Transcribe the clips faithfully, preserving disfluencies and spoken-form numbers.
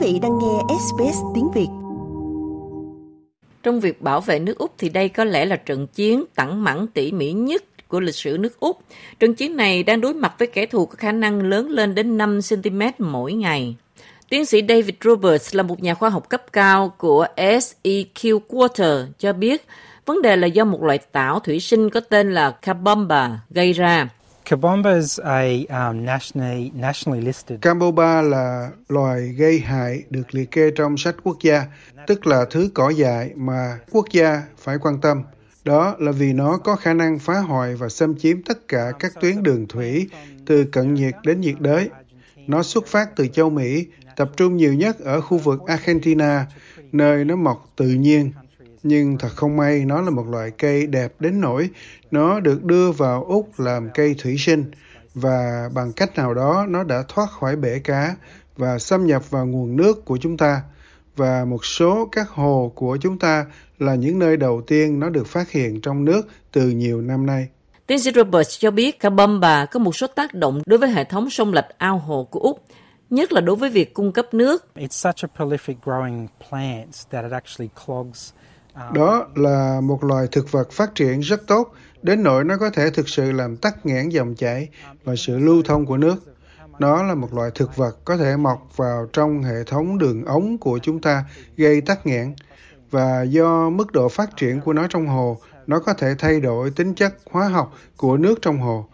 vị đang nghe ét bê ét tiếng Việt. Trong việc bảo vệ nước Úc thì đây có lẽ là trận chiến tẳng mẳng tỉ mỉ nhất của lịch sử nước Úc. Trận chiến này đang đối mặt với kẻ thù có khả năng lớn lên đến năm xăng-ti-mét mỗi ngày. Tiến sĩ David Roberts là một nhà khoa học cấp cao của ét e quy Quarter cho biết vấn đề là do một loại tảo thủy sinh có tên là Cabomba gây ra. Cabomba là loài gây hại được liệt kê trong sách quốc gia, tức là thứ cỏ dại mà quốc gia phải quan tâm. Đó là vì nó có khả năng phá hoại và xâm chiếm tất cả các tuyến đường thủy từ cận nhiệt đến nhiệt đới. Nó xuất phát từ châu Mỹ, tập trung nhiều nhất ở khu vực Argentina, nơi nó mọc tự nhiên. Nhưng thật không may, nó là một loại cây đẹp đến nỗi nó được đưa vào Úc làm cây thủy sinh, và bằng cách nào đó nó đã thoát khỏi bể cá và xâm nhập vào nguồn nước của chúng ta. Và một số các hồ của chúng ta là những nơi đầu tiên nó được phát hiện trong nước từ nhiều năm nay. Tiến sĩ Roberts cho biết Cabomba có một số tác động đối với hệ thống sông lạch ao hồ của Úc, nhất là đối với việc cung cấp nước. Đó là một loài thực vật phát triển rất tốt, đến nỗi nó có thể thực sự làm tắc nghẽn dòng chảy và sự lưu thông của nước. Nó là một loại thực vật có thể mọc vào trong hệ thống đường ống của chúng ta, gây tắc nghẽn. Và do mức độ phát triển của nó trong hồ, nó có thể thay đổi tính chất hóa học của nước trong hồ.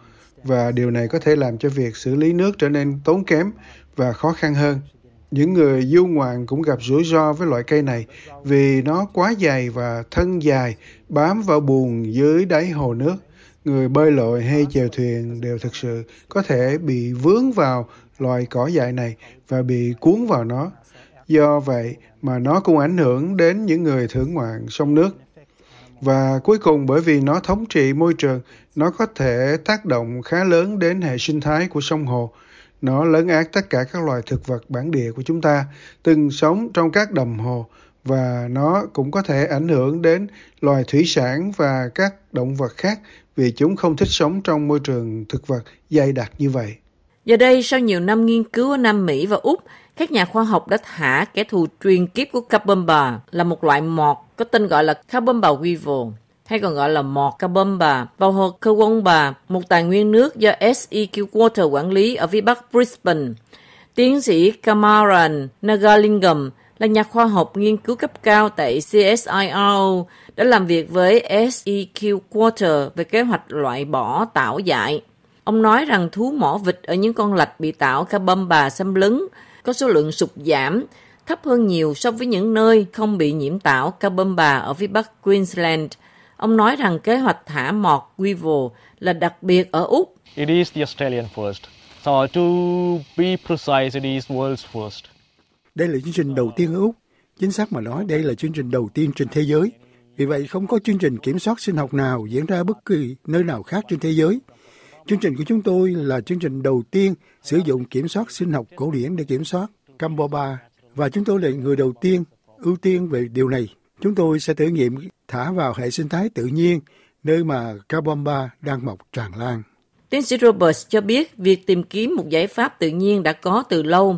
Và điều này có thể làm cho việc xử lý nước trở nên tốn kém và khó khăn hơn. Những người du ngoạn cũng gặp rủi ro với loại cây này vì nó quá dày và thân dài bám vào bùn dưới đáy hồ nước. Người bơi lội hay chèo thuyền đều thực sự có thể bị vướng vào loài cỏ dại này và bị cuốn vào nó. Do vậy mà nó cũng ảnh hưởng đến những người thưởng ngoạn sông nước. Và cuối cùng, bởi vì nó thống trị môi trường, nó có thể tác động khá lớn đến hệ sinh thái của sông hồ. Nó lấn át tất cả các loài thực vật bản địa của chúng ta từng sống trong các đầm hồ, và nó cũng có thể ảnh hưởng đến loài thủy sản và các động vật khác vì chúng không thích sống trong môi trường thực vật dày đặc như vậy. Giờ đây, sau nhiều năm nghiên cứu ở Nam Mỹ và Úc, các nhà khoa học đã thả kẻ thù truyền kiếp của Cabomba là một loại mọt có tên gọi là Cabomba Weevil, hay còn gọi là mọt Cabomba, vào hồ Cabomba, một tài nguyên nước do ét e quy Water quản lý ở phía bắc Brisbane. Tiến sĩ Kamran Nagalingam là nhà khoa học nghiên cứu cấp cao tại xê ét i rờ ô, đã làm việc với ét e quy Quarter về kế hoạch loại bỏ tảo dại. Ông nói rằng thú mỏ vịt ở những con lạch bị tảo Cabomba xâm lấn có số lượng sụt giảm, thấp hơn nhiều so với những nơi không bị nhiễm tảo Cabomba ở phía bắc Queensland. Ông nói rằng kế hoạch thả mọt Weevil là đặc biệt ở Úc. It is the Australian first. So to be precise, it is world's first. Đây là chương trình đầu tiên ở Úc. Chính xác mà nói, đây là chương trình đầu tiên trên thế giới. Vì vậy, không có chương trình kiểm soát sinh học nào diễn ra bất kỳ nơi nào khác trên thế giới. Chương trình của chúng tôi là chương trình đầu tiên sử dụng kiểm soát sinh học cổ điển để kiểm soát Cabomba. Và chúng tôi là người đầu tiên ưu tiên về điều này. Chúng tôi sẽ thử nghiệm thả vào hệ sinh thái tự nhiên, nơi mà Cabomba đang mọc tràn lan. Tiến sĩ Roberts cho biết việc tìm kiếm một giải pháp tự nhiên đã có từ lâu.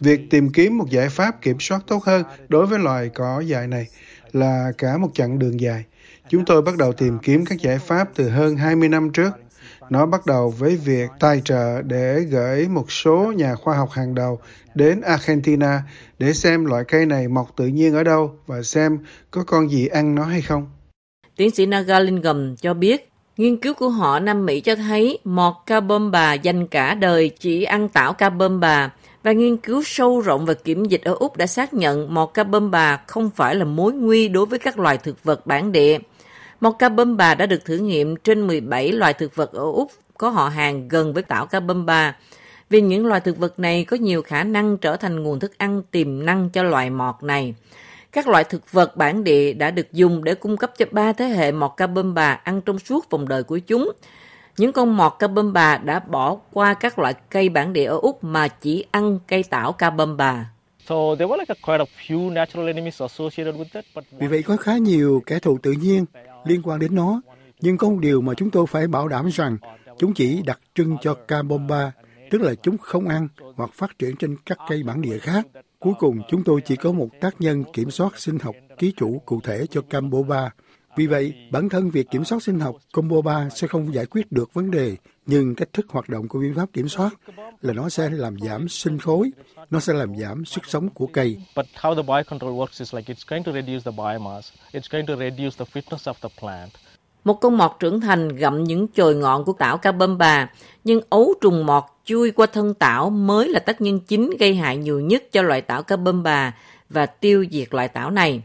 Việc tìm kiếm một giải pháp kiểm soát tốt hơn đối với loài cỏ dại này là cả một chặng đường dài. Chúng tôi bắt đầu tìm kiếm các giải pháp từ hơn hai mươi năm trước. Nó bắt đầu với việc tài trợ để gửi một số nhà khoa học hàng đầu đến Argentina để xem loại cây này mọc tự nhiên ở đâu và xem có con gì ăn nó hay không. Tiến sĩ Nagalingam cho biết, nghiên cứu của họ Nam Mỹ cho thấy mọt Cabomba dành cả đời chỉ ăn tảo Cabomba, và nghiên cứu sâu rộng và kiểm dịch ở Úc đã xác nhận mọt Cabomba không phải là mối nguy đối với các loài thực vật bản địa. Mọt Cabomba đã được thử nghiệm trên mười bảy loài thực vật ở Úc có họ hàng gần với tảo Cabomba, vì những loài thực vật này có nhiều khả năng trở thành nguồn thức ăn tiềm năng cho loài mọt này. Các loại thực vật bản địa đã được dùng để cung cấp cho ba thế hệ mọt Cabomba ăn trong suốt vòng đời của chúng. Những con mọt Cabomba đã bỏ qua các loại cây bản địa ở Úc mà chỉ ăn cây tảo Cabomba. Vì vậy có khá nhiều kẻ thù tự nhiên liên quan đến nó, nhưng có một điều mà chúng tôi phải bảo đảm rằng chúng chỉ đặc trưng cho Cabomba, tức là chúng không ăn hoặc phát triển trên các cây bản địa khác. Cuối cùng, chúng tôi chỉ có một tác nhân kiểm soát sinh học ký chủ cụ thể cho Camboba. Vì vậy, bản thân việc kiểm soát sinh học Camboba sẽ không giải quyết được vấn đề, nhưng cách thức hoạt động của biện pháp kiểm soát là nó sẽ làm giảm sinh khối, nó sẽ làm giảm sức sống của cây. Một con mọt trưởng thành gặm những chồi ngọn của tảo Cabomba, nhưng ấu trùng mọt chui qua thân tảo mới là tác nhân chính gây hại nhiều nhất cho loại tảo Cabomba và tiêu diệt loại tảo này.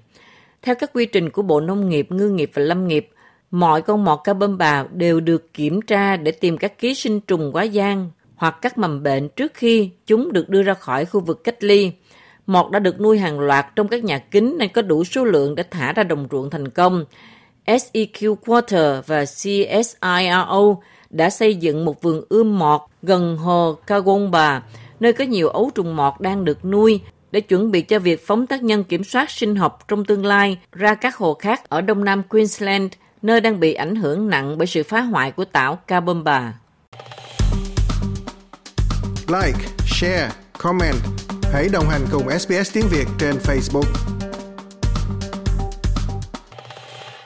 Theo các quy trình của Bộ Nông nghiệp, Ngư nghiệp và Lâm nghiệp, mọi con mọt Cabomba đều được kiểm tra để tìm các ký sinh trùng quá gian hoặc các mầm bệnh trước khi chúng được đưa ra khỏi khu vực cách ly. Mọt đã được nuôi hàng loạt trong các nhà kính nên có đủ số lượng để thả ra đồng ruộng thành công. ét e quy Quarter và xê ét i rờ o đã xây dựng một vườn ươm mọt gần hồ Cabomba, nơi có nhiều ấu trùng mọt đang được nuôi để chuẩn bị cho việc phóng tác nhân kiểm soát sinh học trong tương lai ra các hồ khác ở đông nam Queensland, nơi đang bị ảnh hưởng nặng bởi sự phá hoại của tảo Cabomba. Like, share, comment. Hãy đồng hành cùng ét bê ét tiếng Việt trên Facebook.